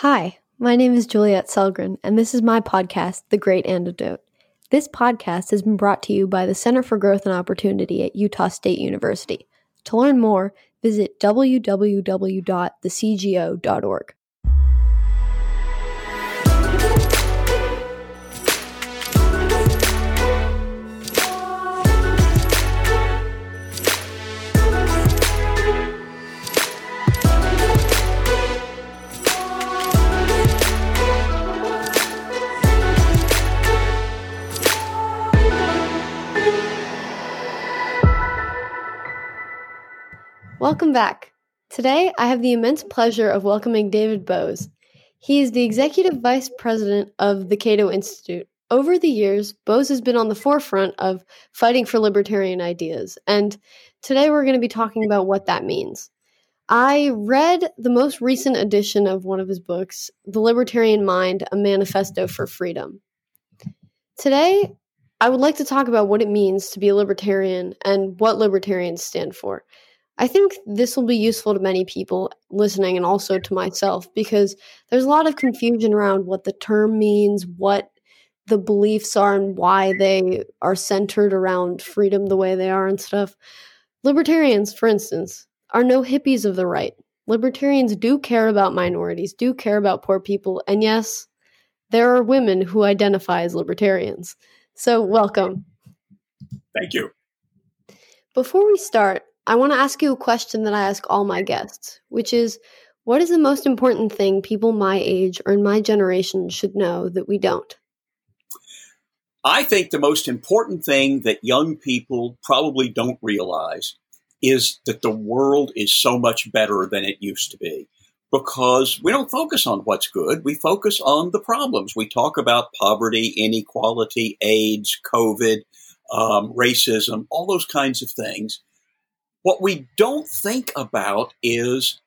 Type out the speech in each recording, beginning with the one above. Hi, my name is Juliette Selgren, and this is my podcast, The Great Antidote. This podcast has been brought to you by the Center for Growth and Opportunity at Utah State University. To learn more, visit www.thecgo.org. Welcome back. Today, I have the immense pleasure of welcoming David Boaz. He is the Executive Vice President of the Cato Institute. Over the years, Boaz has been on the forefront of fighting for libertarian ideas, and today we're going to be talking about what that means. I read the most recent edition of one of his books, The Libertarian Mind: A Manifesto for Freedom. Today, I would like to talk about what it means to be a libertarian and what libertarians stand for. I think this will be useful to many people listening and also to myself because there's a lot of confusion around what the term means, what the beliefs are, and why they are centered around freedom the way they are and stuff. Libertarians, for instance, are no hippies of the right. Libertarians do care about minorities, do care about poor people, and yes, there are women who identify as libertarians. So welcome. Thank you. Before we start, I want to ask you a question that I ask all my guests, which is, what is the most important thing people my age or in my generation should know that we don't? I think the most important thing that young people probably don't realize is that the world is so much better than it used to be, because we don't focus on what's good. We focus on the problems. We talk about poverty, inequality, AIDS, COVID, racism, all those kinds of things. What we don't think about is,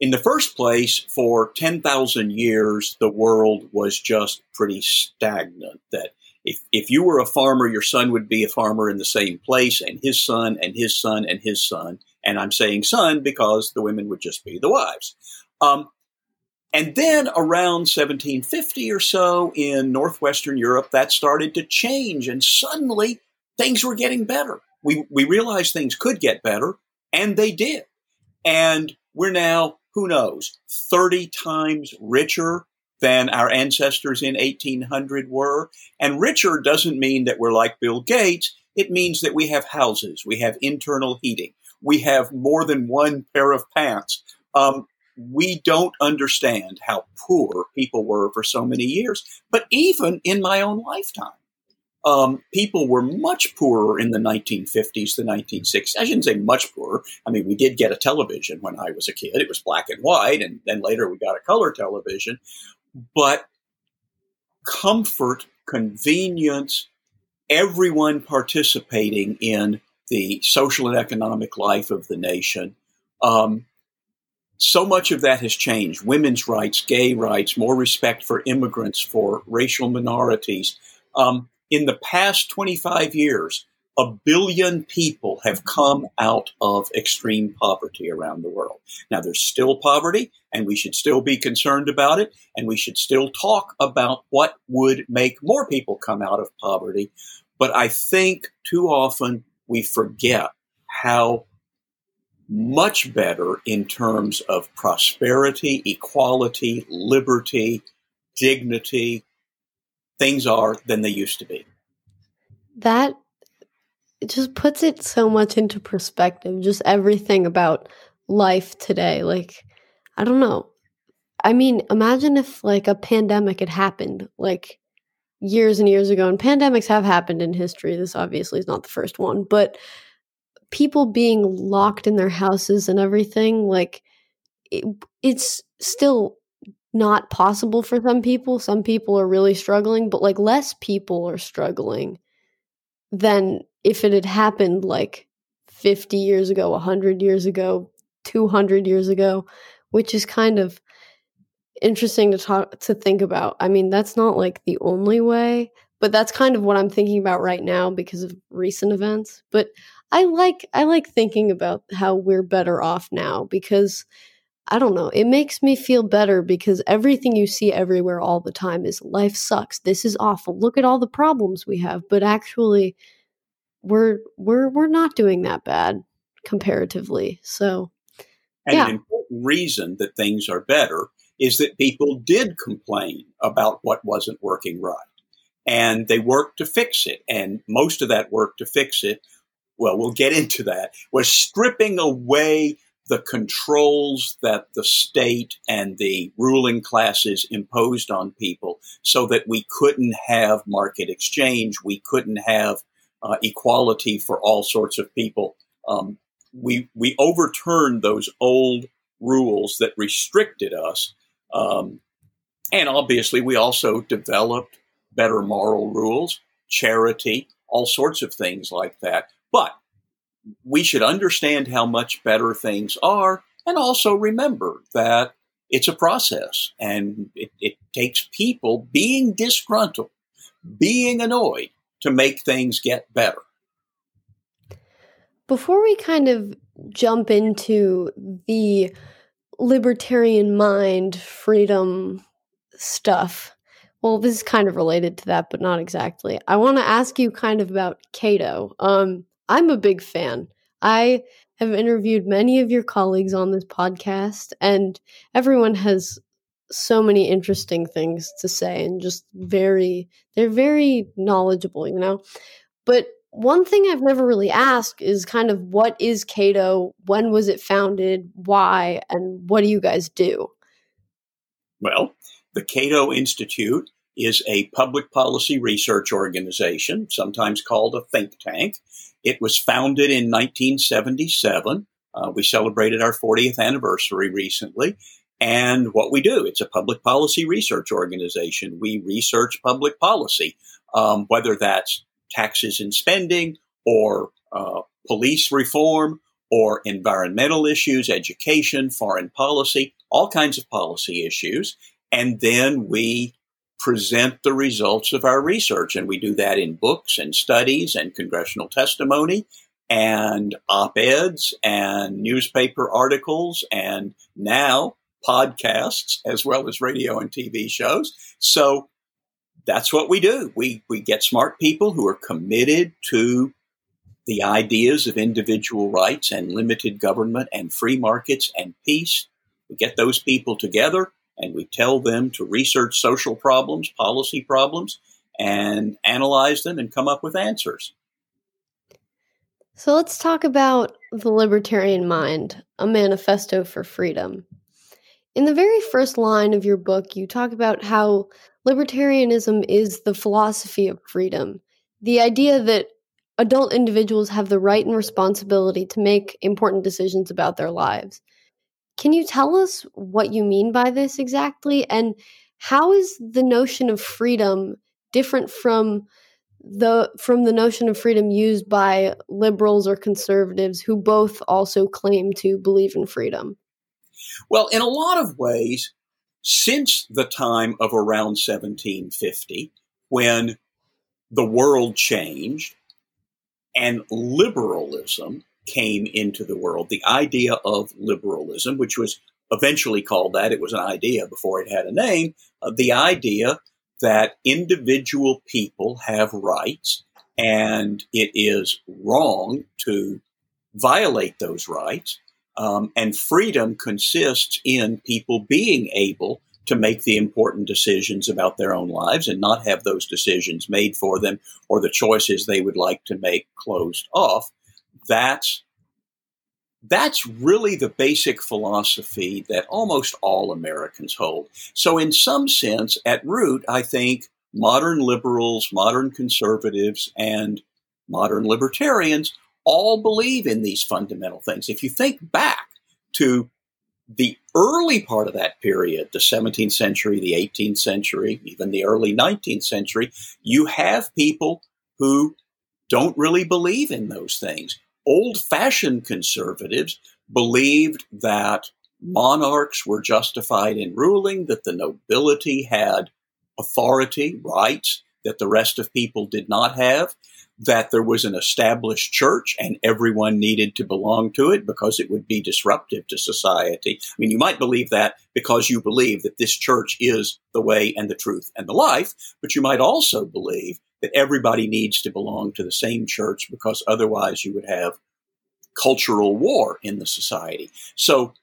in the first place, for 10,000 years, the world was just pretty stagnant. That if you were a farmer, your son would be a farmer in the same place, and his son, and his son, and his son. And I'm saying son because the women would just be the wives. And then around 1750 or so in northwestern Europe, that started to change, and suddenly things were getting better. We realized things could get better, and they did. And we're now, who knows, 30 times richer than our ancestors in 1800 were. And richer doesn't mean that we're like Bill Gates. It means that we have houses. We have internal heating. We have more than one pair of pants. We don't understand how poor people were for so many years. But even in my own lifetime, people were much poorer in the 1950s, the 1960s. I shouldn't say much poorer. I mean, we did get a television when I was a kid. It was black and white, and then later we got a color television. But comfort, convenience, everyone participating in the social and economic life of the nation, so much of that has changed. Women's rights, gay rights, more respect for immigrants, for racial minorities. In the past 25 years, 1 billion people have come out of extreme poverty around the world. Now, there's still poverty, and we should still be concerned about it, and we should still talk about what would make more people come out of poverty. But I think too often we forget how much better in terms of prosperity, equality, liberty, dignity, things are than they used to be. That it just puts it so much into perspective, just everything about life today. Like, I don't know. I mean, imagine if like a pandemic had happened like years and years ago, and pandemics have happened in history. This obviously is not the first one, but people being locked in their houses and everything, like it's still not possible for some people. Some people are really struggling, but like less people are struggling than if it had happened like 50 years ago, 100 years ago, 200 years ago, which is kind of interesting to think about. I mean, that's not like the only way, but that's kind of what I'm thinking about right now because of recent events. But I like thinking about how we're better off now because I don't know. It makes me feel better because everything you see everywhere all the time is life sucks. This is awful. Look at all the problems we have. But actually, we're not doing that bad comparatively. So, and yeah. An important reason that things are better is that people did complain about what wasn't working right, and they worked to fix it. And most of that work to fix it, well, we'll get into that, was stripping away the controls that the state and the ruling classes imposed on people so that we couldn't have market exchange. We couldn't have equality for all sorts of people. We overturned those old rules that restricted us. And obviously, we also developed better moral rules, charity, all sorts of things like that. But we should understand how much better things are and also remember that it's a process and it takes people being disgruntled, being annoyed to make things get better. Before we kind of jump into the libertarian mind freedom stuff, well, this is kind of related to that, but not exactly. I want to ask you kind of about Cato. I'm a big fan. I have interviewed many of your colleagues on this podcast, and everyone has so many interesting things to say and just they're very knowledgeable, you know? But one thing I've never really asked is kind of what is Cato? When was it founded? Why? And what do you guys do? Well, the Cato Institute is a public policy research organization, sometimes called a think tank. It was founded in 1977. We celebrated our 40th anniversary recently. And what we do, it's a public policy research organization. We research public policy, whether that's taxes and spending or police reform or environmental issues, education, foreign policy, all kinds of policy issues. And then we present the results of our research. And we do that in books and studies and congressional testimony and op-eds and newspaper articles and now podcasts as well as radio and TV shows. So that's what we do. We get smart people who are committed to the ideas of individual rights and limited government and free markets and peace. We get those people together. And we tell them to research social problems, policy problems, and analyze them and come up with answers. So let's talk about The Libertarian Mind, A Manifesto for Freedom. In the very first line of your book, you talk about how libertarianism is the philosophy of freedom, the idea that adult individuals have the right and responsibility to make important decisions about their lives. Can you tell us what you mean by this exactly? And how is the notion of freedom different from the notion of freedom used by liberals or conservatives who both also claim to believe in freedom? Well, in a lot of ways, since the time of around 1750, when the world changed and liberalism came into the world, the idea of liberalism, which was eventually called that, it was an idea before it had a name, the idea that individual people have rights and it is wrong to violate those rights. And freedom consists in people being able to make the important decisions about their own lives and not have those decisions made for them or the choices they would like to make closed off. That's really the basic philosophy that almost all Americans hold. So in some sense, at root, I think modern liberals, modern conservatives, and modern libertarians all believe in these fundamental things. If you think back to the early part of that period, the 17th century, the 18th century, even the early 19th century, you have people who don't really believe in those things. Old-fashioned conservatives believed that monarchs were justified in ruling, that the nobility had authority, rights, that the rest of people did not have. that there was an established church and everyone needed to belong to it because it would be disruptive to society. I mean, you might believe that because you believe that this church is the way and the truth and the life, but you might also believe that everybody needs to belong to the same church because otherwise you would have cultural war in the society. So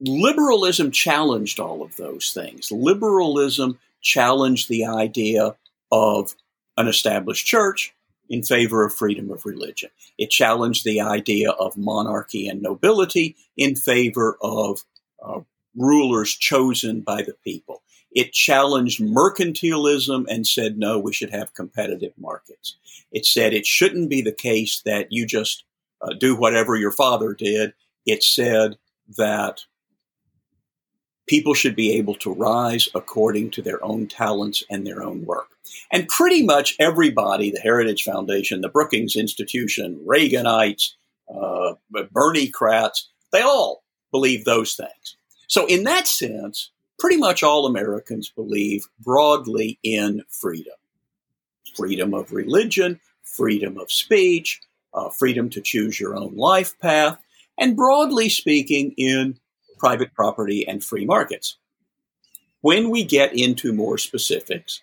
liberalism challenged all of those things. Liberalism challenged the idea of an established church in favor of freedom of religion. It challenged the idea of monarchy and nobility in favor of rulers chosen by the people. It challenged mercantilism and said, no, we should have competitive markets. It said it shouldn't be the case that you just do whatever your father did. It said that people should be able to rise according to their own talents and their own work. And pretty much everybody, the Heritage Foundation, the Brookings Institution, Reaganites, Bernie-crats, they all believe those things. So in that sense, pretty much all Americans believe broadly in freedom. Freedom of religion, freedom of speech, freedom to choose your own life path, and broadly speaking in private property and free markets. When we get into more specifics,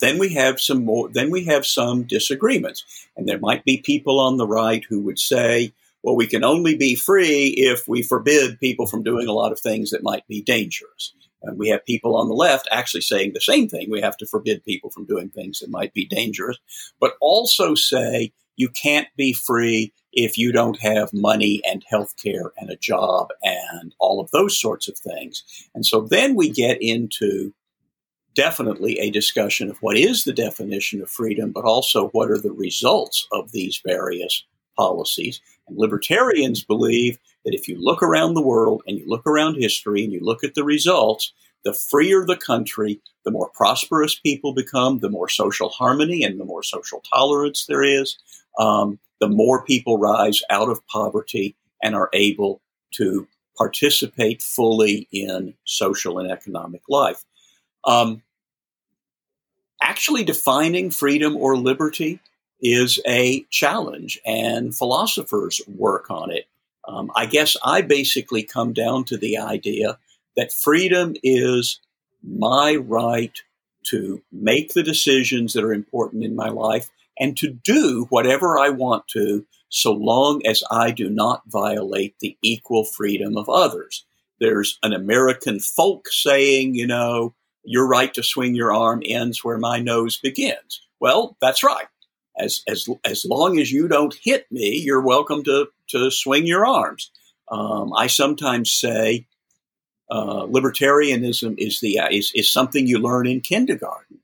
then we have some disagreements. And there might be people on the right who would say, well, we can only be free if we forbid people from doing a lot of things that might be dangerous. And we have people on the left actually saying the same thing. We have to forbid people from doing things that might be dangerous, but also say you can't be free if you don't have money and health care and a job and all of those sorts of things. And so then we get into definitely a discussion of what is the definition of freedom, but also what are the results of these various policies. And libertarians believe that if you look around the world and you look around history and you look at the results, the freer the country, the more prosperous people become, the more social harmony and the more social tolerance there is, the more people rise out of poverty and are able to participate fully in social and economic life. Actually defining freedom or liberty is a challenge, and philosophers work on it. I guess I basically come down to the idea that freedom is my right to make the decisions that are important in my life and to do whatever I want to, so long as I do not violate the equal freedom of others. There's an American folk saying, you know, your right to swing your arm ends where my nose begins. Well, that's right. As long as you don't hit me, you're welcome to swing your arms. I sometimes say libertarianism is something you learn in kindergarten.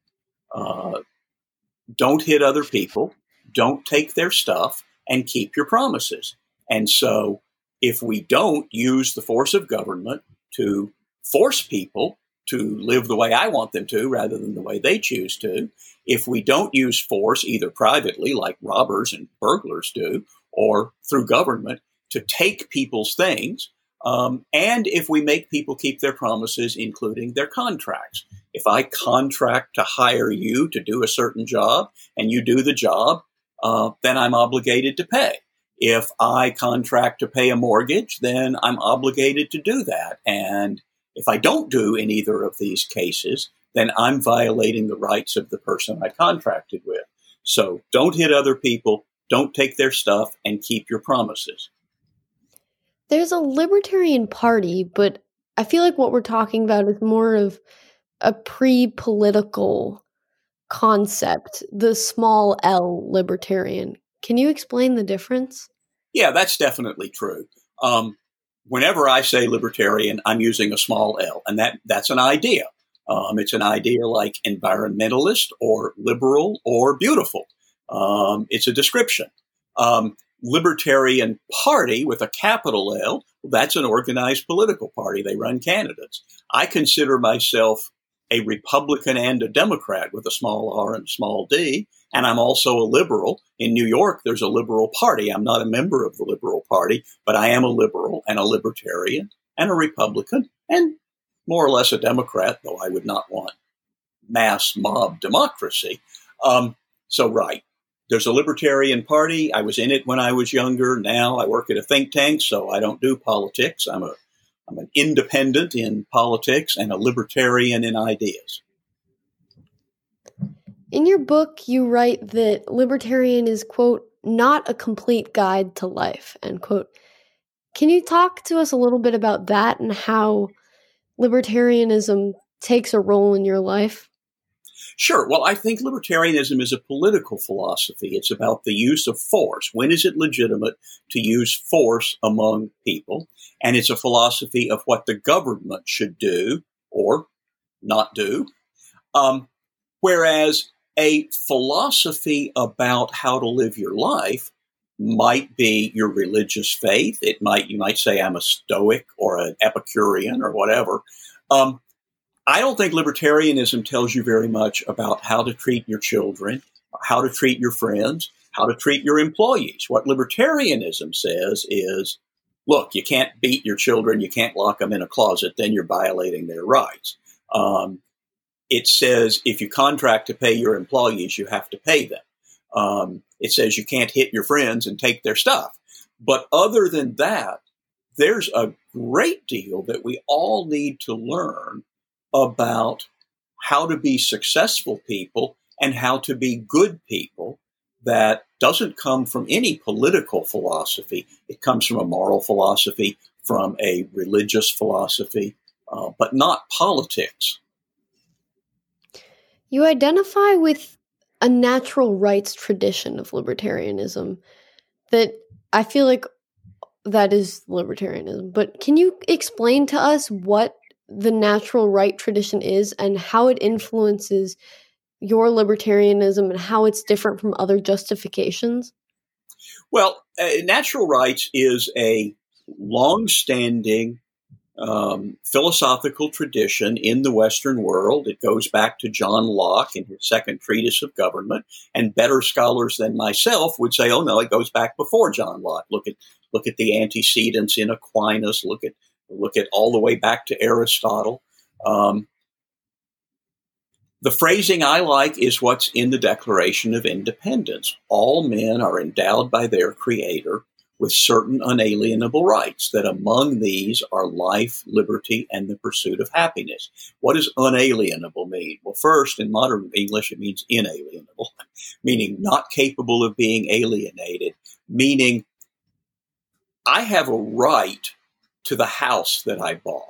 Don't hit other people, don't take their stuff, and keep your promises. And so if we don't use the force of government to force people to live the way I want them to rather than the way they choose to, if we don't use force either privately like robbers and burglars do or through government to take people's things, and if we make people keep their promises, including their contracts. If I contract to hire you to do a certain job and you do the job, then I'm obligated to pay. If I contract to pay a mortgage, then I'm obligated to do that. And if I don't do in either of these cases, then I'm violating the rights of the person I contracted with. So don't hit other people, don't take their stuff, and keep your promises. There's a libertarian party, but I feel like what we're talking about is more of a pre-political concept, the small L libertarian. Can you explain the difference? Yeah, that's definitely true. Whenever I say libertarian, I'm using a small L, and that's an idea. It's an idea like environmentalist or liberal or beautiful. It's a description. Libertarian Party with a capital L, that's an organized political party. They run candidates. I consider myself a Republican and a Democrat with a small R and a small D, and I'm also a liberal. In New York, there's a liberal party. I'm not a member of the liberal party, but I am a liberal and a libertarian and a Republican and more or less a Democrat, though I would not want mass mob democracy. so right. There's a Libertarian Party. I was in it when I was younger. Now I work at a think tank, so I don't do politics. I'm an independent in politics and a libertarian in ideas. In your book, you write that libertarian is, quote, not a complete guide to life, end quote. Can you talk to us a little bit about that and how libertarianism takes a role in your life? Sure. Well, I think libertarianism is a political philosophy. It's about the use of force. When is it legitimate to use force among people? And it's a philosophy of what the government should do or not do. Whereas a philosophy about how to live your life might be your religious faith. You might say I'm a Stoic or an Epicurean or whatever. I don't think libertarianism tells you very much about how to treat your children, how to treat your friends, how to treat your employees. What libertarianism says is, look, you can't beat your children. You can't lock them in a closet. Then you're violating their rights. It says if you contract to pay your employees, you have to pay them. It says you can't hit your friends and take their stuff. But other than that, there's a great deal that we all need to learn about how to be successful people and how to be good people that doesn't come from any political philosophy. It comes from a moral philosophy, from a religious philosophy, but not politics. You identify with a natural rights tradition of libertarianism that I feel like that is libertarianism. But can you explain to us what the natural right tradition is and how it influences your libertarianism and how it's different from other justifications? Well, natural rights is a long-standing philosophical tradition in the Western world. It goes back to John Locke in his second treatise of government, and better scholars than myself would say, oh no, it goes back before John Locke. Look at the antecedents in Aquinas, look at all the way back to Aristotle. The phrasing I like is what's in the Declaration of Independence. All men are endowed by their Creator with certain unalienable rights, that among these are life, liberty, and the pursuit of happiness. What does unalienable mean? Well, first, in modern English, it means inalienable, meaning not capable of being alienated, meaning I have a right to the house that I bought.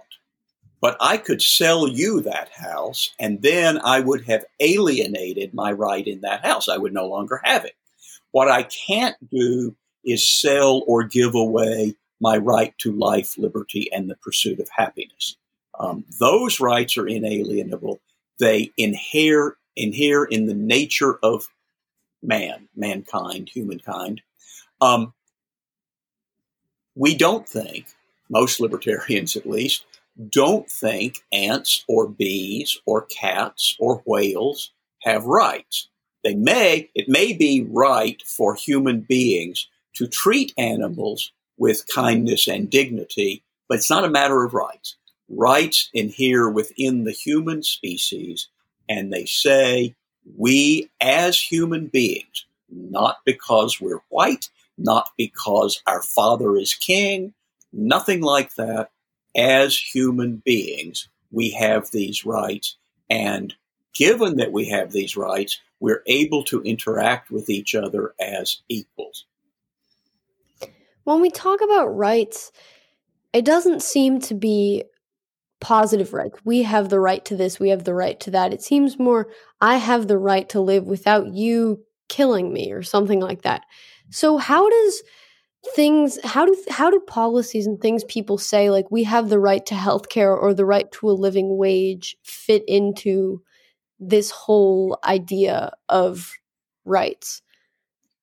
But I could sell you that house, and then I would have alienated my right in that house. I would no longer have it. What I can't do is sell or give away my right to life, liberty, and the pursuit of happiness. Those rights are inalienable. They inhere in the nature of humankind. We don't think, most libertarians at least, don't think ants or bees or cats or whales have rights. It may be right for human beings to treat animals with kindness and dignity, but it's not a matter of rights. Rights inhere within the human species, and they say we as human beings, not because we're white, not because our father is king, nothing like that. As human beings, we have these rights. And given that we have these rights, we're able to interact with each other as equals. When we talk about rights, it doesn't seem to be positive rights. We have the right to this. We have the right to that. It seems more, I have the right to live without you killing me or something like that. So how do policies and things people say, like we have the right to healthcare or the right to a living wage, fit into this whole idea of rights?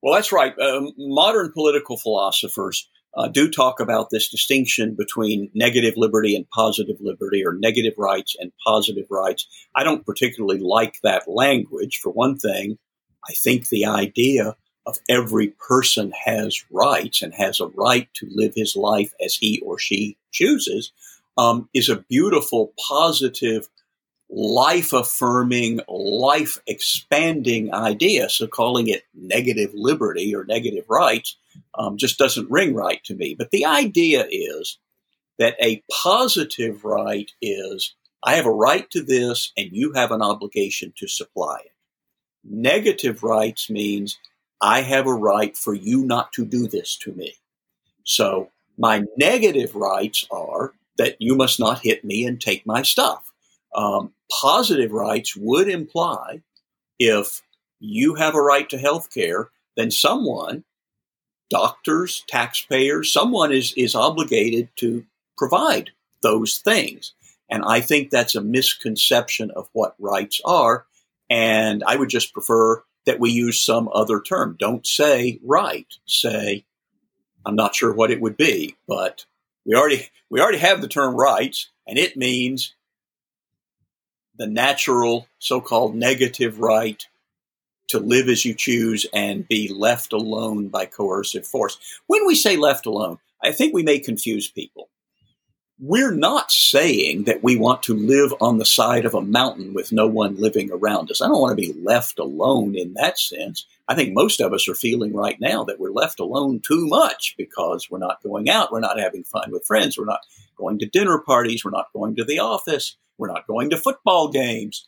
Well, that's right. Modern political philosophers do talk about this distinction between negative liberty and positive liberty, or negative rights and positive rights. I don't particularly like that language. For one thing, I think the idea of every person has rights and has a right to live his life as he or she chooses, is a beautiful, positive life-affirming, life-expanding idea. So calling it negative liberty or negative rights just doesn't ring right to me. But the idea is that a positive right is, I have a right to this, and you have an obligation to supply it. Negative rights means I have a right for you not to do this to me. So my negative rights are that you must not hit me and take my stuff. Positive rights would imply if you have a right to health care, then someone, doctors, taxpayers, someone is obligated to provide those things. And I think that's a misconception of what rights are. And I would just prefer that we use some other term. Don't say right. Say, I'm not sure what it would be, but we already have the term rights, and it means the natural so-called negative right to live as you choose and be left alone by coercive force. When we say left alone, I think we may confuse people. We're not saying that we want to live on the side of a mountain with no one living around us. I don't want to be left alone in that sense. I think most of us are feeling right now that we're left alone too much because we're not going out. We're not having fun with friends. We're not going to dinner parties. We're not going to the office. We're not going to football games.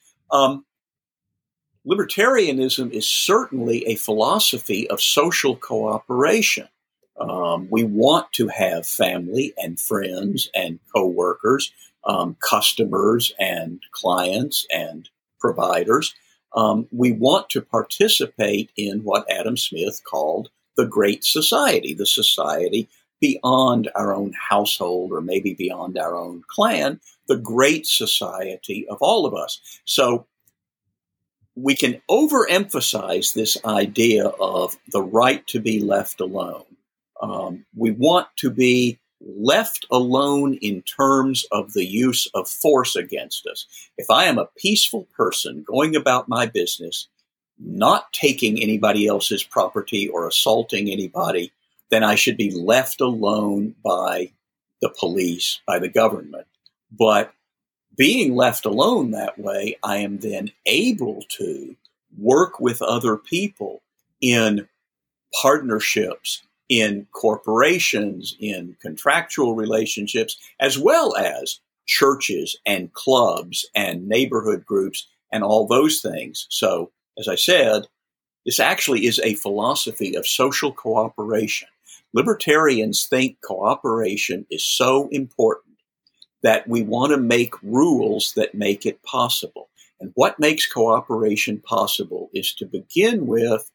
Libertarianism is certainly a philosophy of social cooperation. We want to have family and friends and coworkers, customers and clients and providers. We want to participate in what Adam Smith called the Great Society, the society beyond our own household or maybe beyond our own clan, the great society of all of us. So we can overemphasize this idea of the right to be left alone. We want to be left alone in terms of the use of force against us. If I am a peaceful person going about my business, not taking anybody else's property or assaulting anybody, then I should be left alone by the police, by the government. But being left alone that way, I am then able to work with other people in partnerships, in corporations, in contractual relationships, as well as churches and clubs and neighborhood groups and all those things. So, as I said, this actually is a philosophy of social cooperation. Libertarians think cooperation is so important that we want to make rules that make it possible. And what makes cooperation possible is to begin with,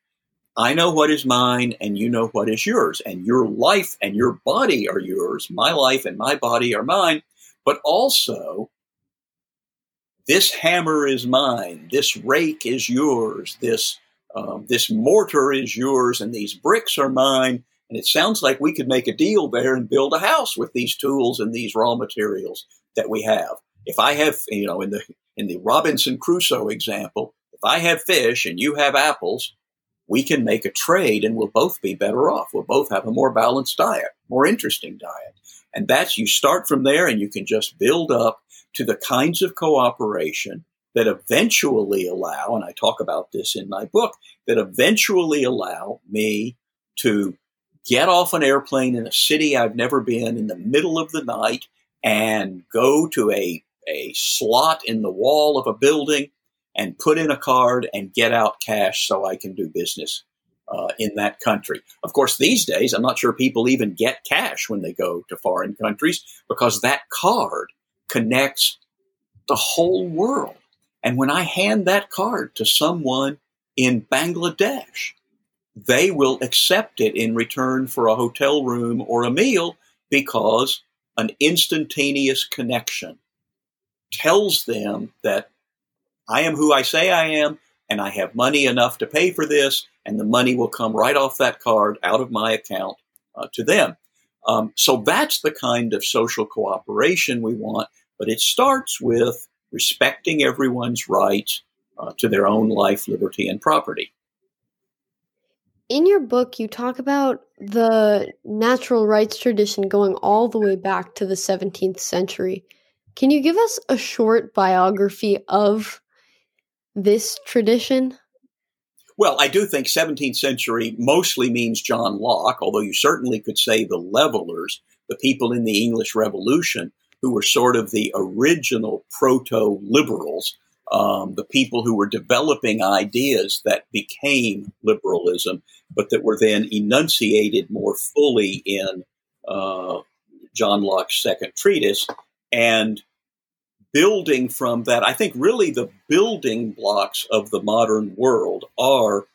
I know what is mine and you know what is yours, and your life and your body are yours. My life and my body are mine, but also this hammer is mine. This rake is yours. This mortar is yours, and these bricks are mine. And it sounds like we could make a deal there and build a house with these tools and these raw materials that we have. If I have, in the Robinson Crusoe example, if I have fish and you have apples, we can make a trade and we'll both be better off. We'll both have a more balanced diet, more interesting diet. And that's, you start from there and you can just build up to the kinds of cooperation that eventually allow, and I talk about this in my book, that eventually allow me to get off an airplane in a city I've never been in the middle of the night and go to a slot in the wall of a building and put in a card and get out cash so I can do business in that country. Of course, these days, I'm not sure people even get cash when they go to foreign countries because that card connects the whole world. And when I hand that card to someone in Bangladesh, they will accept it in return for a hotel room or a meal because an instantaneous connection tells them that I am who I say I am, and I have money enough to pay for this, and the money will come right off that card out of my account to them. So that's the kind of social cooperation we want, but it starts with respecting everyone's rights to their own life, liberty, and property. In your book, you talk about the natural rights tradition going all the way back to the 17th century. Can you give us a short biography of this tradition? Well, I do think 17th century mostly means John Locke, although you certainly could say the levelers, the people in the English Revolution who were sort of the original proto-liberals, the people who were developing ideas that became liberalism, but that were then enunciated more fully in John Locke's second treatise. And building from that, I think really the building blocks of the modern world are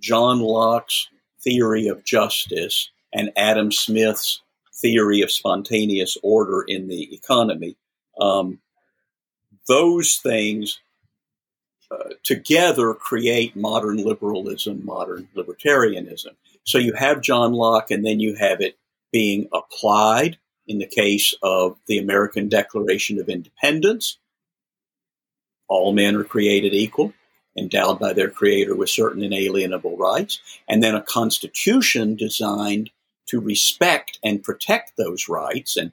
John Locke's theory of justice and Adam Smith's theory of spontaneous order in the economy. Those things together create modern liberalism, modern libertarianism. So you have John Locke, and then you have it being applied in the case of the American Declaration of Independence. All men are created equal, endowed by their creator with certain inalienable rights, and then a constitution designed to respect and protect those rights. And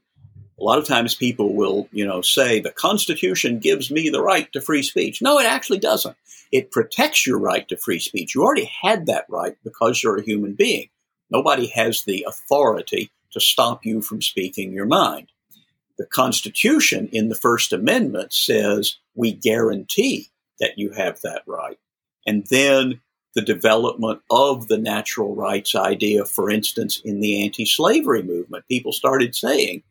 a lot of times people will, say the Constitution gives me the right to free speech. No, it actually doesn't. It protects your right to free speech. You already had that right because you're a human being. Nobody has the authority to stop you from speaking your mind. The Constitution in the First Amendment says we guarantee that you have that right. And then the development of the natural rights idea, for instance, in the anti-slavery movement, people started saying,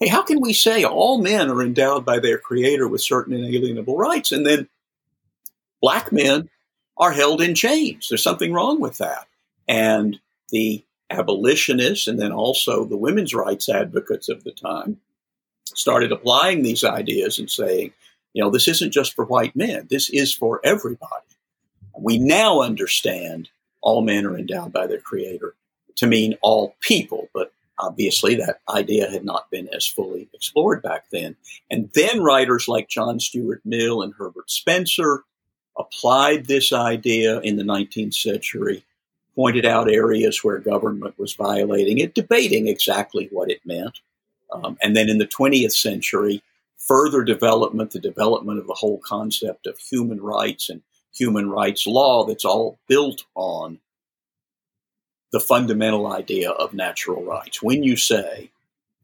hey, how can we say all men are endowed by their creator with certain inalienable rights? And then black men are held in chains. There's something wrong with that. And the abolitionists and then also the women's rights advocates of the time started applying these ideas and saying, this isn't just for white men. This is for everybody. We now understand all men are endowed by their creator to mean all people, but obviously, that idea had not been as fully explored back then. And then writers like John Stuart Mill and Herbert Spencer applied this idea in the 19th century, pointed out areas where government was violating it, debating exactly what it meant. And then in the 20th century, further development, the development of the whole concept of human rights and human rights law that's all built on the fundamental idea of natural rights. When you say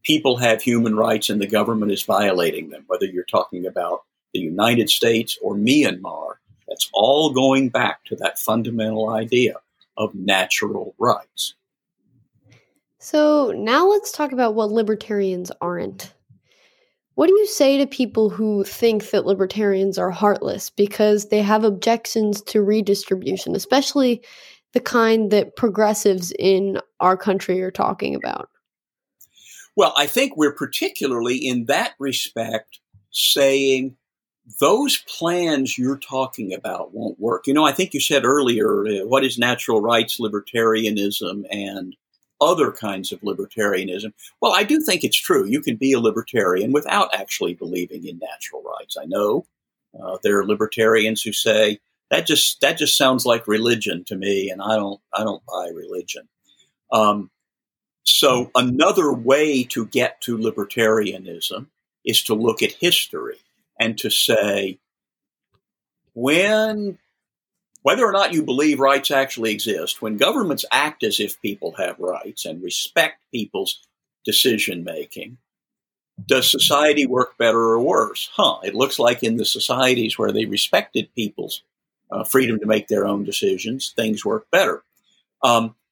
people have human rights and the government is violating them, whether you're talking about the United States or Myanmar, that's all going back to that fundamental idea of natural rights. So now let's talk about what libertarians aren't. What do you say to people who think that libertarians are heartless because they have objections to redistribution, especially the kind that progressives in our country are talking about? Well, I think we're particularly in that respect saying those plans you're talking about won't work. I think you said earlier, what is natural rights libertarianism and other kinds of libertarianism? Well, I do think it's true. You can be a libertarian without actually believing in natural rights. I know there are libertarians who say, That just sounds like religion to me, and I don't buy religion. So another way to get to libertarianism is to look at history and to say, whether or not you believe rights actually exist, when governments act as if people have rights and respect people's decision making, does society work better or worse? It looks like in the societies where they respected people's freedom to make their own decisions, things work better.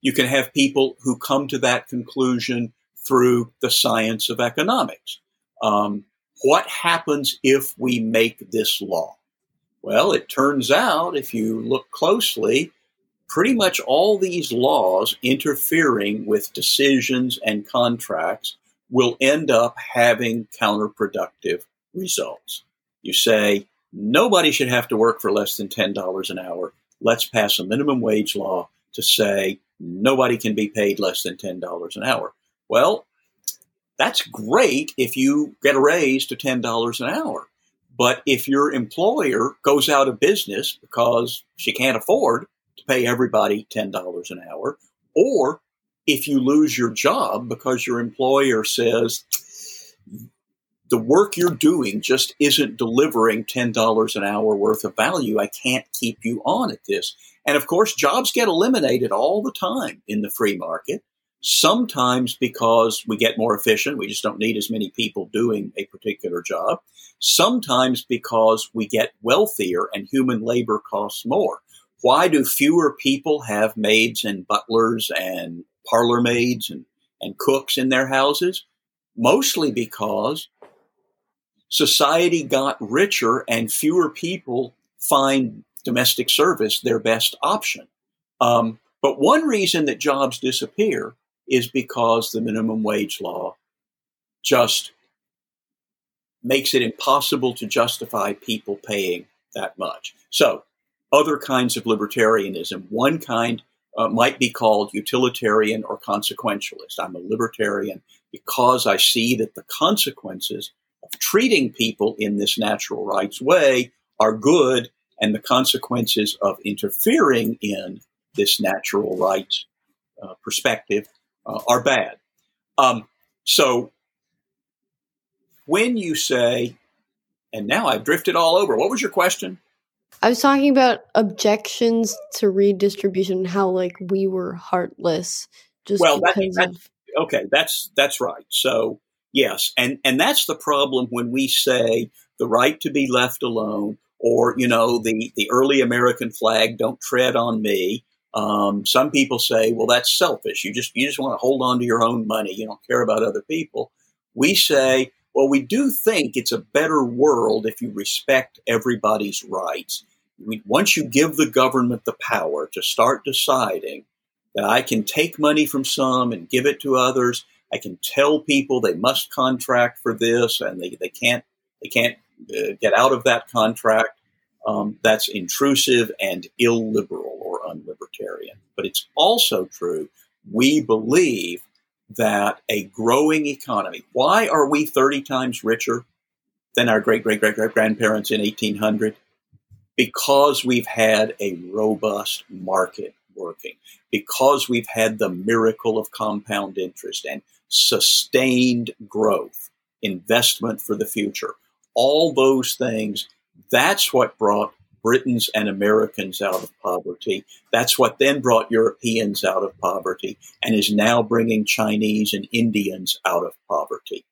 You can have people who come to that conclusion through the science of economics. What happens if we make this law? Well, it turns out, if you look closely, pretty much all these laws interfering with decisions and contracts will end up having counterproductive results. You say, nobody should have to work for less than $10 an hour. Let's pass a minimum wage law to say nobody can be paid less than $10 an hour. Well, that's great if you get a raise to $10 an hour. But if your employer goes out of business because she can't afford to pay everybody $10 an hour, or if you lose your job because your employer says the work you're doing just isn't delivering $10 an hour worth of value. I can't keep you on at this. And of course, jobs get eliminated all the time in the free market, sometimes because we get more efficient. We just don't need as many people doing a particular job. Sometimes because we get wealthier and human labor costs more. Why do fewer people have maids and butlers and parlor maids and cooks in their houses? Mostly because society got richer and fewer people find domestic service their best option. But one reason that jobs disappear is because the minimum wage law just makes it impossible to justify people paying that much. So other kinds of libertarianism, one kind might be called utilitarian or consequentialist. I'm a libertarian because I see that the consequences of treating people in this natural rights way are good, and the consequences of interfering in this natural rights perspective are bad. So when you say, and now I've drifted all over, what was your question? I was talking about objections to redistribution and how, like, we were heartless. That's right. So, yes, and that's the problem when we say the right to be left alone, or, you know, the early American flag, don't tread on me. Some people say, well, that's selfish. You just want to hold on to your own money. You don't care about other people. We say, well, we do think it's a better world if you respect everybody's rights. Once you give the government the power to start deciding that I can take money from some and give it to others, I can tell people they must contract for this and they can't get out of that contract, that's intrusive and illiberal or unlibertarian. But it's also true, we believe that a growing economy, why are we 30 times richer than our great-great-great-great-grandparents in 1800? Because we've had a robust market working, because we've had the miracle of compound interest and sustained growth, investment for the future, all those things. That's what brought Britons and Americans out of poverty. That's what then brought Europeans out of poverty and is now bringing Chinese and Indians out of poverty.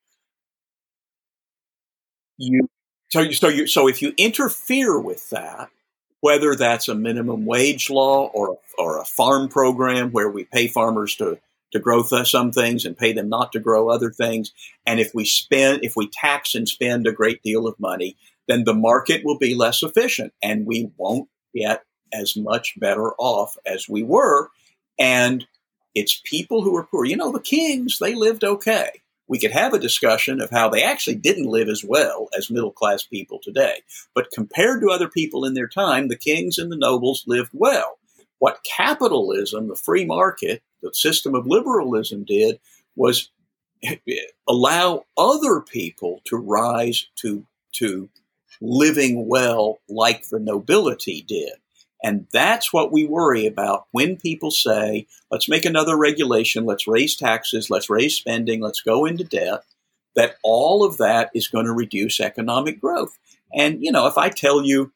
So if you interfere with that, whether that's a minimum wage law or a farm program where we pay farmers to grow some things and pay them not to grow other things, and if we tax and spend a great deal of money, then the market will be less efficient and we won't get as much better off as we were. And it's people who are poor. You know, the kings, they lived okay. We could have a discussion of how they actually didn't live as well as middle-class people today. But compared to other people in their time, the kings and the nobles lived well. What capitalism, the free market, the system of liberalism did was allow other people to rise to living well like the nobility did. And that's what we worry about when people say, let's make another regulation, let's raise taxes, let's raise spending, let's go into debt, that all of that is going to reduce economic growth. And, you know, if I tell you,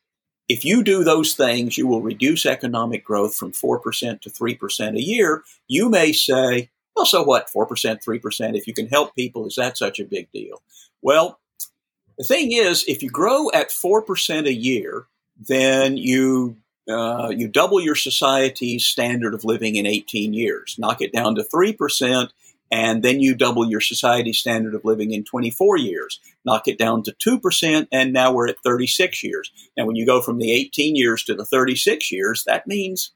if you do those things, you will reduce economic growth from 4% to 3% a year, you may say, well, so what, 4%, 3%, if you can help people, is that such a big deal? Well, the thing is, if you grow at 4% a year, then you double your society's standard of living in 18 years. Knock it down to 3%, and then you double your society's standard of living in 24 years. Knock it down to 2%, and now we're at 36 years. Now, when you go from the 18 years to the 36 years, that means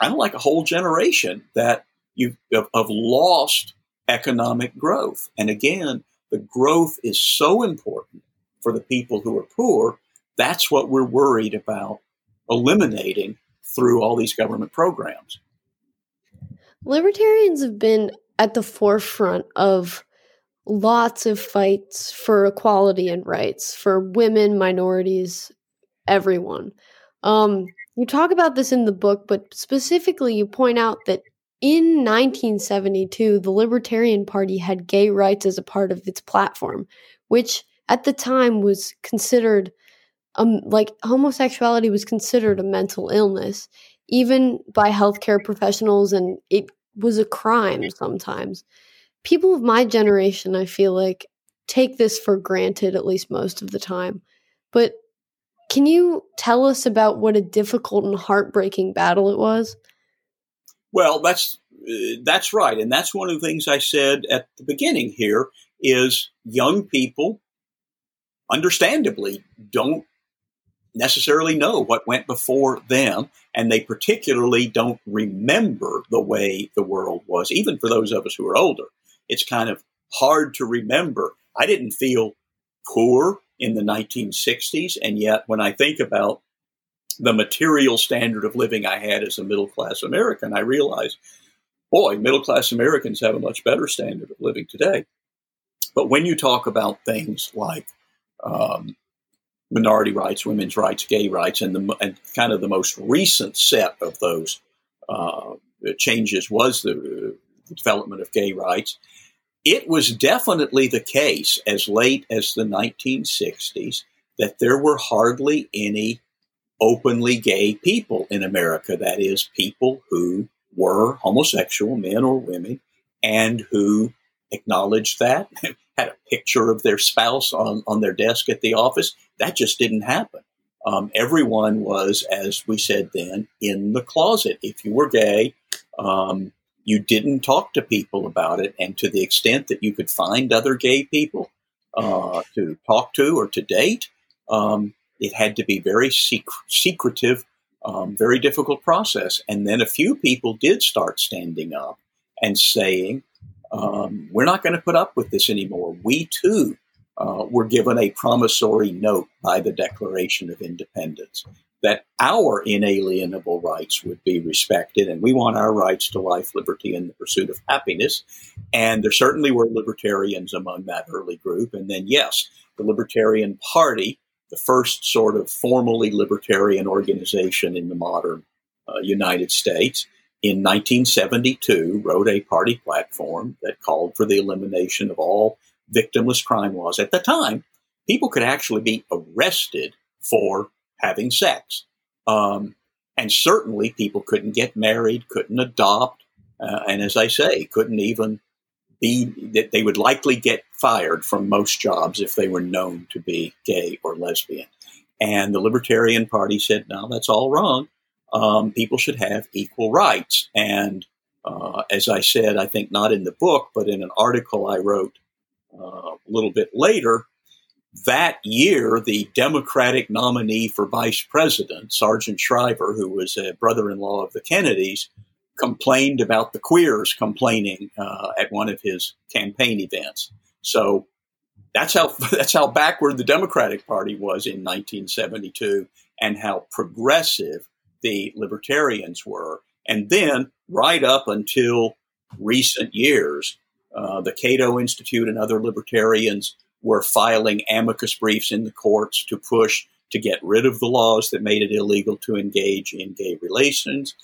kind of like a whole generation that you have lost economic growth. And again, the growth is so important for the people who are poor. That's what we're worried about eliminating through all these government programs. Libertarians have been at the forefront of lots of fights for equality and rights for women, minorities, everyone. You talk about this in the book, but specifically you point out that in 1972, the Libertarian Party had gay rights as a part of its platform, which at the time was considered, homosexuality was considered a mental illness, even by healthcare professionals, and it was a crime sometimes. People of my generation, I feel like, take this for granted, at least most of the time. But can you tell us about what a difficult and heartbreaking battle it was? Well, that's right. And that's one of the things I said at the beginning here is young people, understandably, don't necessarily know what went before them, and they particularly don't remember the way the world was. Even for those of us who are older, it's kind of hard to remember. I didn't feel poor in the 1960s, and yet when I think about the material standard of living I had as a middle-class American, I realize, boy, middle-class Americans have a much better standard of living today. But when you talk about things like minority rights, women's rights, gay rights, and kind of the most recent set of those changes was the development of gay rights, it was definitely the case as late as the 1960s that there were hardly any openly gay people in America. That is, people who were homosexual, men or women, and who acknowledged that, had a picture of their spouse on their desk at the office. That just didn't happen. Everyone was, as we said then, in the closet. If you were gay, you didn't talk to people about it, and to the extent that you could find other gay people to talk to or to date, it had to be very secretive, very difficult process. And then a few people did start standing up and saying, we're not going to put up with this anymore. We, too, were given a promissory note by the Declaration of Independence that our inalienable rights would be respected, and we want our rights to life, liberty, and the pursuit of happiness. And there certainly were libertarians among that early group. And then, yes, the Libertarian Party, the first sort of formally libertarian organization in the modern United States, in 1972 wrote a party platform that called for the elimination of all victimless crime laws. At the time, people could actually be arrested for having sex. And certainly people couldn't get married, couldn't adopt, and as I say, couldn't even be, they would likely get fired from most jobs if they were known to be gay or lesbian. And the Libertarian Party said, no, that's all wrong. People should have equal rights. And as I said, I think not in the book, but in an article I wrote a little bit later, that year, the Democratic nominee for vice president, Sergeant Shriver, who was a brother-in-law of the Kennedys, complained about the queers complaining at one of his campaign events. So that's how backward the Democratic Party was in 1972, and how progressive the libertarians were. And then right up until recent years, the Cato Institute and other libertarians were filing amicus briefs in the courts to push to get rid of the laws that made it illegal to engage in gay relations,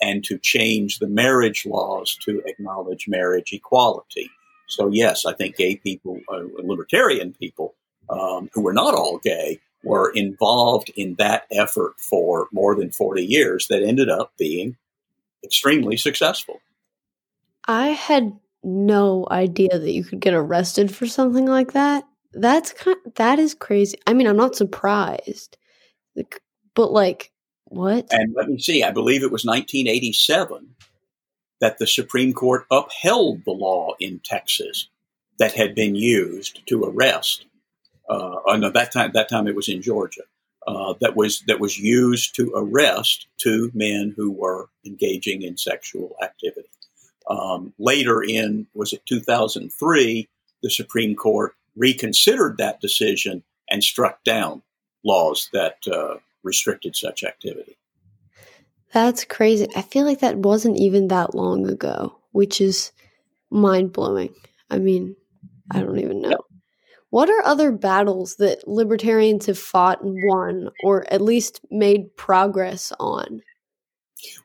and to change the marriage laws to acknowledge marriage equality. So yes, I think gay people, libertarian people, who were not all gay, were involved in that effort for more than 40 years that ended up being extremely successful. I had no idea that you could get arrested for something like that. That is crazy. I mean, I'm not surprised, but what? And let me see, I believe it was 1987 that the Supreme Court upheld the law in Texas that had been used to arrest. No, that time it was in Georgia. That was used to arrest two men who were engaging in sexual activity. Later in, was it 2003, the Supreme Court reconsidered that decision and struck down laws that restricted such activity. That's crazy. I feel like that wasn't even that long ago, which is mind-blowing. I mean, I don't even know. What are other battles that libertarians have fought and won, or at least made progress on?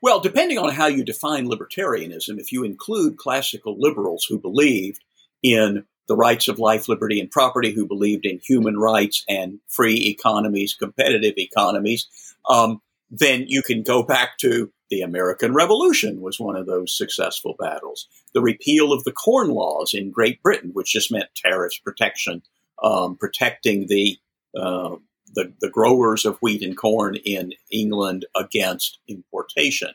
Well, depending on how you define libertarianism, if you include classical liberals who believed in the rights of life, liberty, and property, who believed in human rights and free economies, competitive economies, then you can go back to the American Revolution was one of those successful battles. The repeal of the Corn Laws in Great Britain, which just meant tariffs, protection, protecting the growers of wheat and corn in England against importation.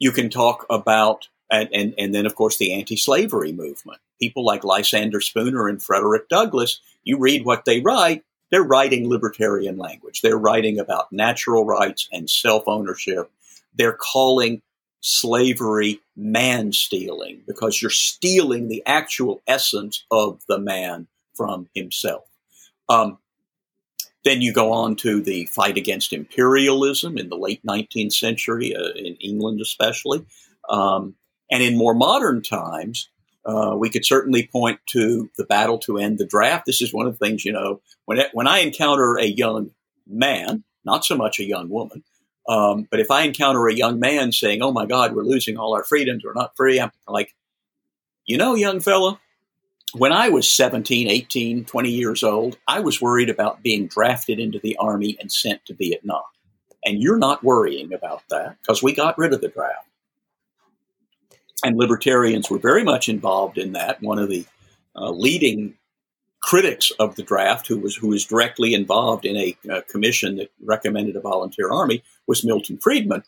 You can talk about, and then, of course, the anti-slavery movement. People like Lysander Spooner and Frederick Douglass, you read what they write, they're writing libertarian language. They're writing about natural rights and self-ownership. They're calling slavery man-stealing because you're stealing the actual essence of the man from himself. Then you go on to the fight against imperialism in the late 19th century, in England especially. And in more modern times, we could certainly point to the battle to end the draft. This is one of the things, you know, when I encounter a young man, not so much a young woman, but if I encounter a young man saying, oh, my God, we're losing all our freedoms, we're not free, I'm like, you know, young fella, when I was 17, 18, 20 years old, I was worried about being drafted into the Army and sent to Vietnam. And you're not worrying about that because we got rid of the draft. And libertarians were very much involved in that. One of the leading critics of the draft, who was directly involved in a commission that recommended a volunteer army, was Milton Friedman,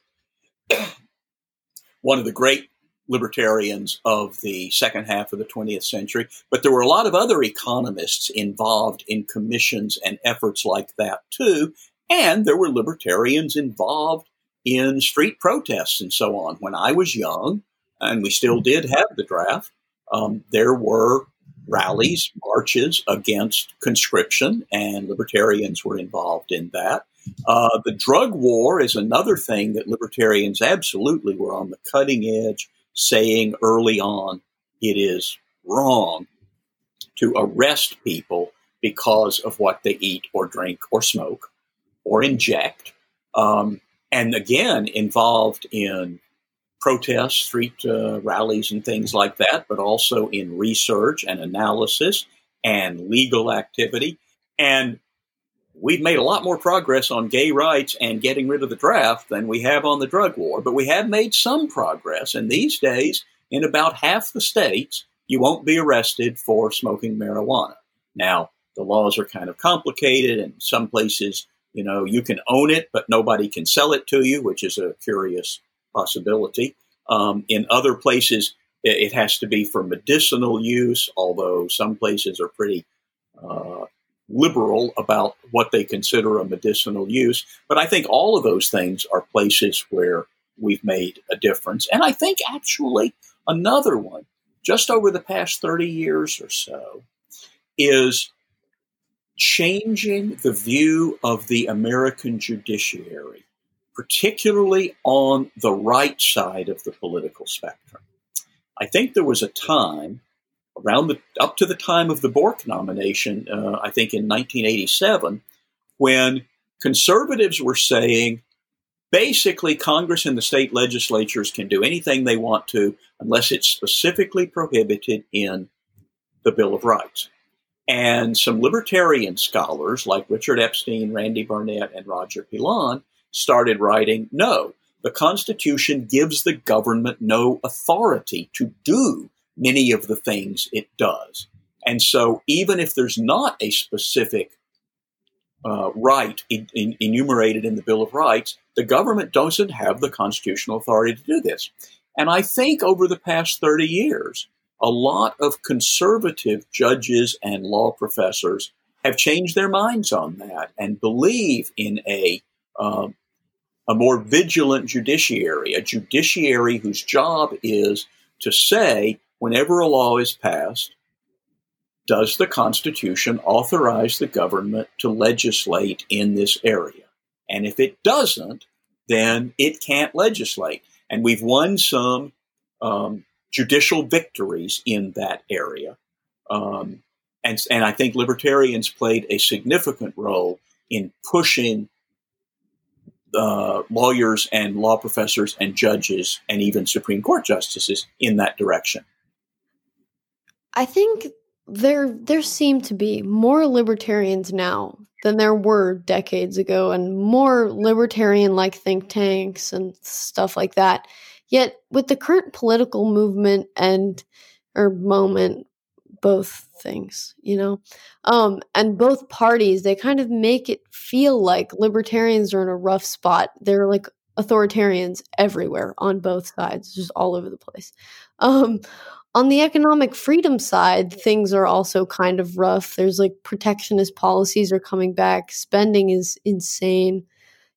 one of the great libertarians of the second half of the 20th century. But there were a lot of other economists involved in commissions and efforts like that, too. And there were libertarians involved in street protests and so on. When I was young, and we still did have the draft, there were rallies, marches against conscription, and libertarians were involved in that. The drug war is another thing that libertarians absolutely were on the cutting edge, saying early on, it is wrong to arrest people because of what they eat or drink or smoke or inject. And again, involved in protests, street rallies and things like that, but also in research and analysis and legal activity. And we've made a lot more progress on gay rights and getting rid of the draft than we have on the drug war, but we have made some progress. And these days, in about half the states, you won't be arrested for smoking marijuana. Now, the laws are kind of complicated, and some places, you know, you can own it, but nobody can sell it to you, which is a curious possibility. In other places, it has to be for medicinal use, although some places are pretty liberal about what they consider a medicinal use. But I think all of those things are places where we've made a difference. And I think actually another one, just over the past 30 years or so, is changing the view of the American judiciary, particularly on the right side of the political spectrum. I think there was a time around up to the time of the Bork nomination, I think in 1987, when conservatives were saying, basically, Congress and the state legislatures can do anything they want to unless it's specifically prohibited in the Bill of Rights. And some libertarian scholars like Richard Epstein, Randy Barnett, and Roger Pilon started writing, no, the Constitution gives the government no authority to do many of the things it does. And so even if there's not a specific right enumerated in the Bill of Rights, the government doesn't have the constitutional authority to do this. And I think over the past 30 years, a lot of conservative judges and law professors have changed their minds on that and believe in a more vigilant judiciary, a judiciary whose job is to say, whenever a law is passed, does the Constitution authorize the government to legislate in this area? And if it doesn't, then it can't legislate. And we've won some judicial victories in that area. And I think libertarians played a significant role in pushing lawyers and law professors and judges and even Supreme Court justices in that direction. I think there seem to be more libertarians now than there were decades ago, and more libertarian-like think tanks and stuff like that. Yet with the current political movement and or moment, both things, you know, and both parties, they kind of make it feel like libertarians are in a rough spot. They're like authoritarians everywhere on both sides, just all over the place. On the economic freedom side, things are also kind of rough. There's like protectionist policies are coming back. Spending is insane.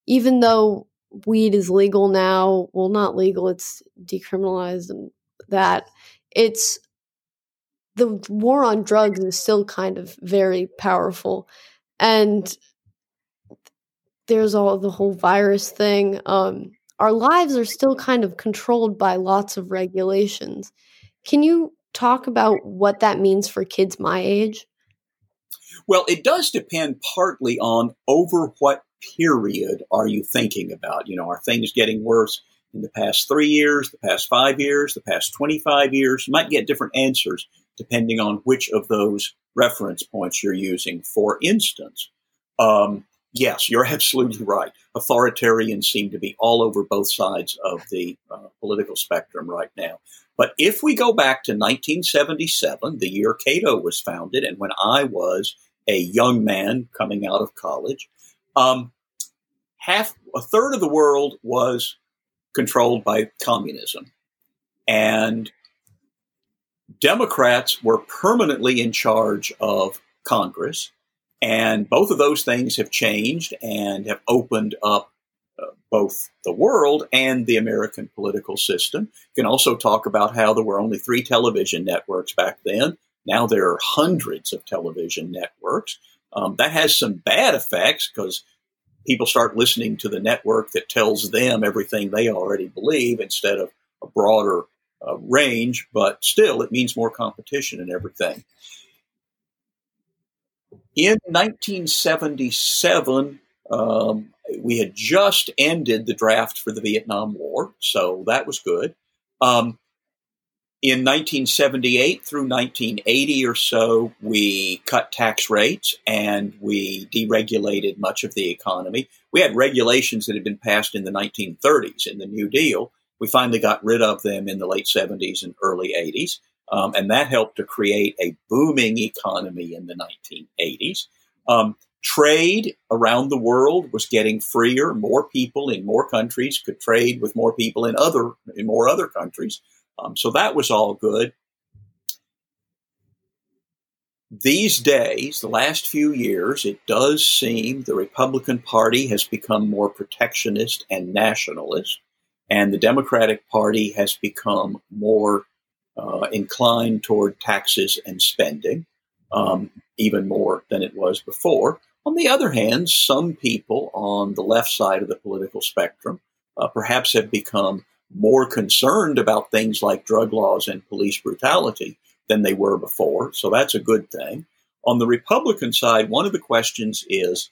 Even though weed is legal now, well, not legal, it's decriminalized and that, it's the war on drugs is still kind of very powerful. And there's all the whole virus thing. Our lives are still kind of controlled by lots of regulations. Can you talk about what that means for kids my age? Well, it does depend partly on over what period are you thinking about? You know, are things getting worse in the past 3 years, the past 5 years, the past 25 years? You might get different answers depending on which of those reference points you're using. For instance, yes, you're absolutely right. Authoritarians seem to be all over both sides of the political spectrum right now. But if we go back to 1977, the year Cato was founded, and when I was a young man coming out of college, a third of the world was controlled by communism. And Democrats were permanently in charge of Congress. And both of those things have changed and have opened up both the world and the American political system. You can also talk about how there were only 3 television networks back then. Now there are hundreds of television networks. That has some bad effects because people start listening to the network that tells them everything they already believe instead of a broader range. But still, it means more competition and everything. In 1977, we had just ended the draft for the Vietnam War, so that was good. In 1978 through 1980 or so, we cut tax rates and we deregulated much of the economy. We had regulations that had been passed in the 1930s in the New Deal. We finally got rid of them in the late 70s and early 80s. And that helped to create a booming economy in the 1980s. Trade around the world was getting freer. More people in more countries could trade with more people in more other countries. So that was all good. These days, the last few years, it does seem the Republican Party has become more protectionist and nationalist, and the Democratic Party has become more inclined toward taxes and spending, even more than it was before. On the other hand, some people on the left side of the political spectrum perhaps have become more concerned about things like drug laws and police brutality than they were before. So that's a good thing. On the Republican side, one of the questions is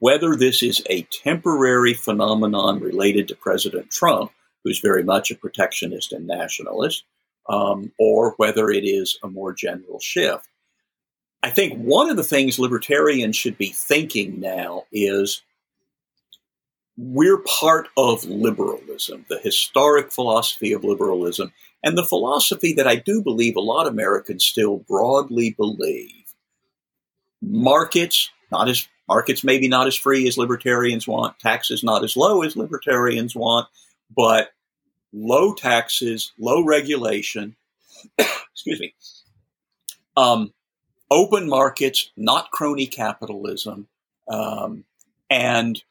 whether this is a temporary phenomenon related to President Trump, who's very much a protectionist and nationalist, or whether it is a more general shift. I think one of the things libertarians should be thinking now is we're part of liberalism, the historic philosophy of liberalism, and the philosophy that I do believe a lot of Americans still broadly believe. Markets maybe not as free as libertarians want, taxes not as low as libertarians want, but low taxes, low regulation, excuse me, open markets, not crony capitalism, and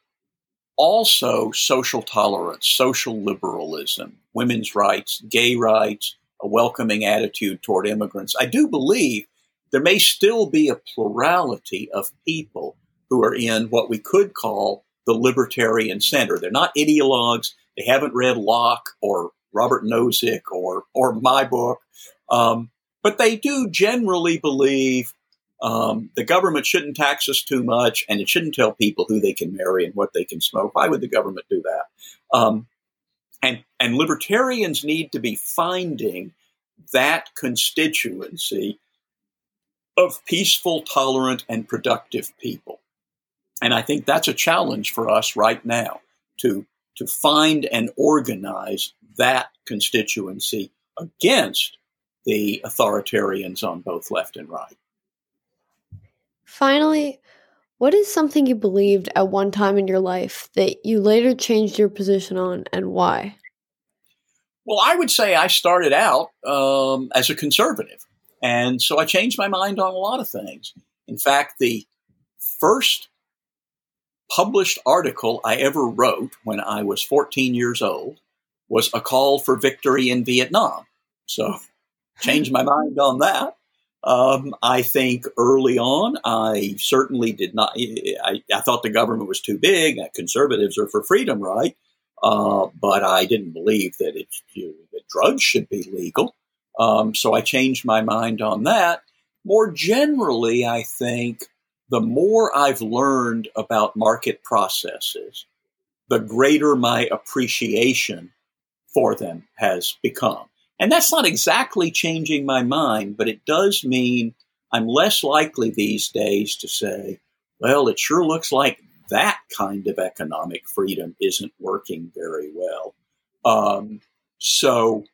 also social tolerance, social liberalism, women's rights, gay rights, a welcoming attitude toward immigrants. I do believe there may still be a plurality of people who are in what we could call the libertarian center. They're not ideologues. They haven't read Locke or Robert Nozick or my book, but they do generally believe the government shouldn't tax us too much and it shouldn't tell people who they can marry and what they can smoke. Why would the government do that? And libertarians need to be finding that constituency of peaceful, tolerant, and productive people. And I think that's a challenge for us right now, to find and organize that constituency against the authoritarians on both left and right. Finally, what is something you believed at one time in your life that you later changed your position on, and why? Well, I would say I started out as a conservative, and so I changed my mind on a lot of things. In fact, the first published article I ever wrote when I was 14 years old was a call for victory in Vietnam. So changed my mind on that. I think early on, I certainly did not. I thought the government was too big. That conservatives are for freedom, right? But I didn't believe that that drugs should be legal. So I changed my mind on that. More generally, I think the more I've learned about market processes, the greater my appreciation for them has become. And that's not exactly changing my mind, but it does mean I'm less likely these days to say, well, it sure looks like that kind of economic freedom isn't working very well. So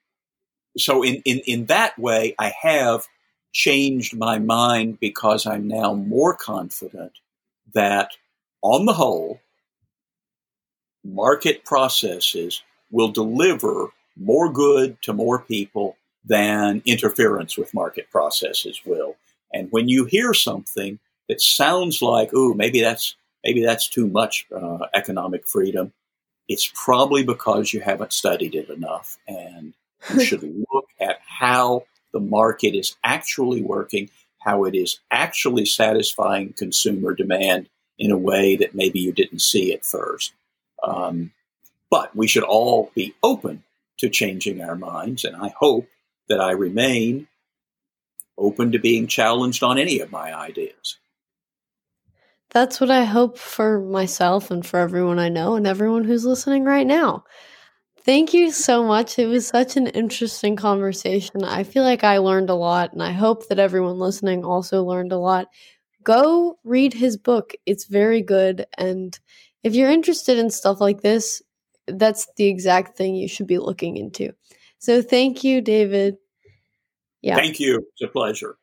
in that way, I have changed my mind because I'm now more confident that on the whole, market processes will deliver more good to more people than interference with market processes will. And when you hear something that sounds like, ooh, maybe that's too much economic freedom, it's probably because you haven't studied it enough. And you should look at how the market is actually working, how it is actually satisfying consumer demand in a way that maybe you didn't see at first. But we should all be open to changing our minds, and I hope that I remain open to being challenged on any of my ideas. That's what I hope for myself and for everyone I know and everyone who's listening right now. Thank you so much. It was such an interesting conversation. I feel like I learned a lot, and I hope that everyone listening also learned a lot. Go read his book. It's very good, and if you're interested in stuff like this, that's the exact thing you should be looking into. So thank you, David. Yeah. Thank you. It's a pleasure.